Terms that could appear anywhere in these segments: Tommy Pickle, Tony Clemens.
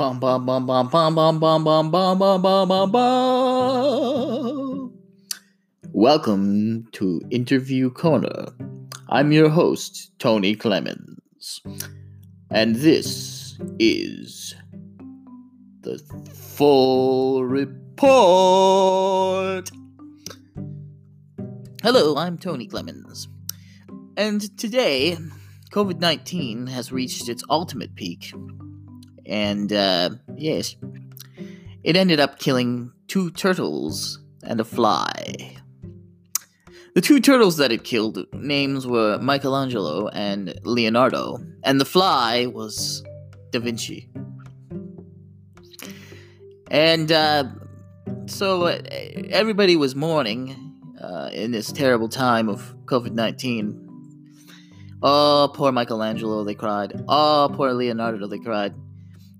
Bum bum bum bum bum bum bum bum bum bum bum bum bum. Welcome to Interview Corner. I'm your host, Tony Clemens, and this is the full report. Hello, I'm Tony Clemens, and today COVID-19 has reached its ultimate peak. And, yes, it ended up killing 2 turtles and a fly. The 2 turtles that it killed, names were Michelangelo and Leonardo, and the fly was Da Vinci. And, so everybody was mourning, in this terrible time of COVID-19. Oh, poor Michelangelo, they cried. Oh, poor Leonardo, they cried.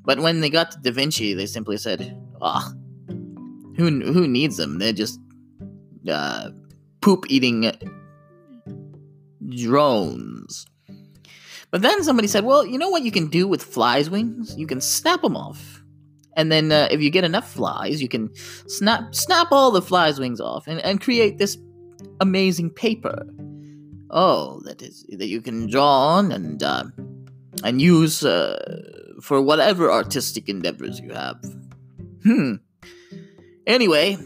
But when they got to Da Vinci, they simply said, "Ah, oh, who needs them? They're just poop-eating drones." But then somebody said, "Well, you know what you can do with flies' wings? You can snap them off, and then if you get enough flies, you can snap all the flies' wings off and create this amazing paper. Oh, that you can draw on and use." For whatever artistic endeavors you have." Anyway,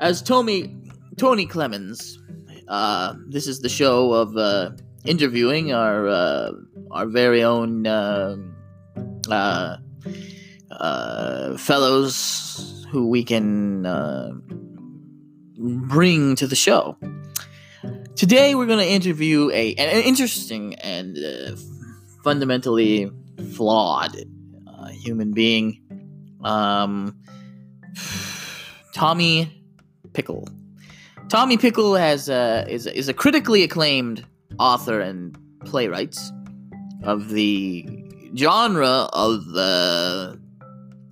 as Tony Clemens, this is the show of interviewing our very own fellows who we can bring to the show. Today we're going to interview an interesting and fundamentally flawed human being, Tommy Pickle. Tommy Pickle is a critically acclaimed author and playwright of the genre of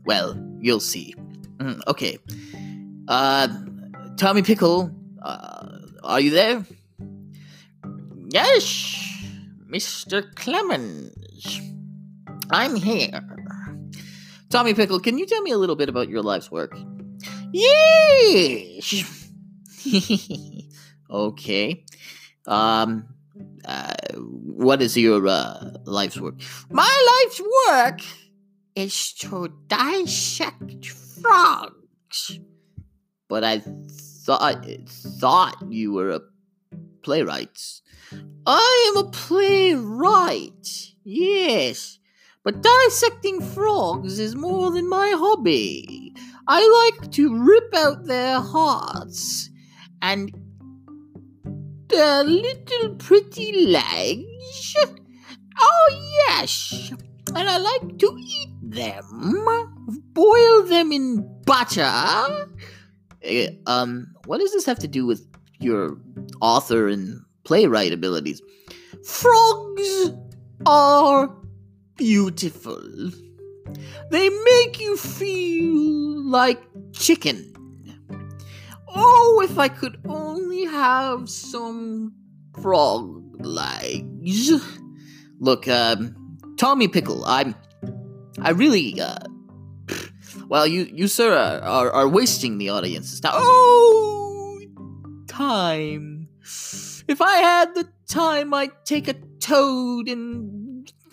well, you'll see. Okay, Tommy Pickle, are you there? Yes, Mr. Clemens. I'm here. Tommy Pickle, can you tell me a little bit about your life's work? Yes! Okay. What is your life's work? My life's work is to dissect frogs. But I thought you were a playwright. I am a playwright, yes. But dissecting frogs is more than my hobby. I like to rip out their hearts and their little pretty legs. Oh, yes. And I like to eat them, boil them in butter. What does this have to do with your author and playwright abilities? Frogs are beautiful. They make you feel like chicken. Oh, if I could only have some frog legs. Look, Tommy Pickle, I really, well, you sir are wasting the audience's time. Oh, time. If I had the time, I'd take a toad and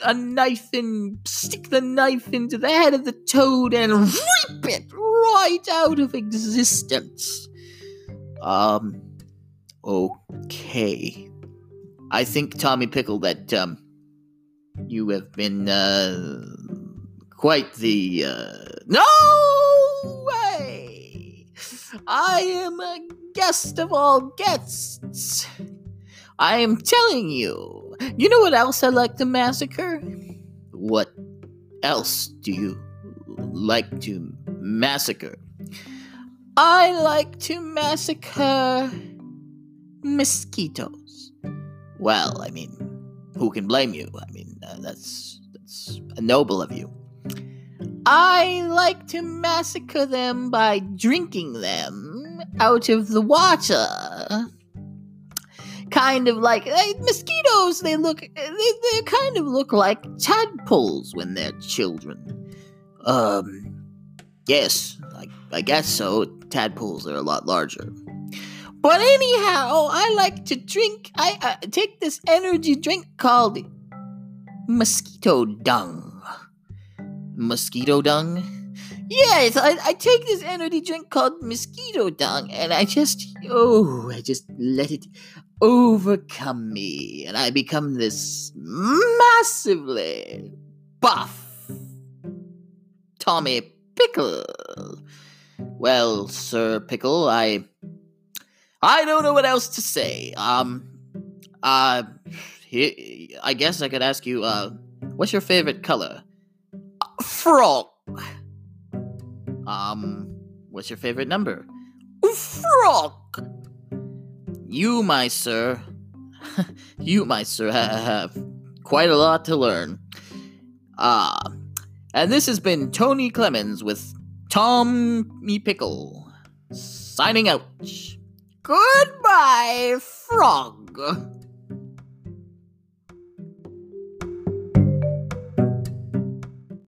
a knife and stick the knife into the head of the toad and rip it right out of existence. Okay. I think, Tommy Pickle, that, you have been, quite the, No way! I am a guest of all guests. I am telling you. You know what else I like to massacre? What else do you like to massacre? I like to massacre mosquitoes. Well, I mean, who can blame you? I mean, that's noble of you. I like to massacre them by drinking them out of the water. Kind of like mosquitoes. They kind of look like tadpoles when they're children. Yes, I guess so. Tadpoles are a lot larger. But anyhow, I like to drink. I take this energy drink called mosquito dung. Mosquito dung? Yes, I take this energy drink called mosquito dung, and I just let it overcome me, and I become this massively buff Tommy Pickle. Well, Sir Pickle, I don't know what else to say. I guess I could ask you, what's your favorite color? Frog. What's your favorite number? Frog. You, my sir, have quite a lot to learn. And this has been Tony Clemens with Tommy Pickle, signing out. Goodbye, frog.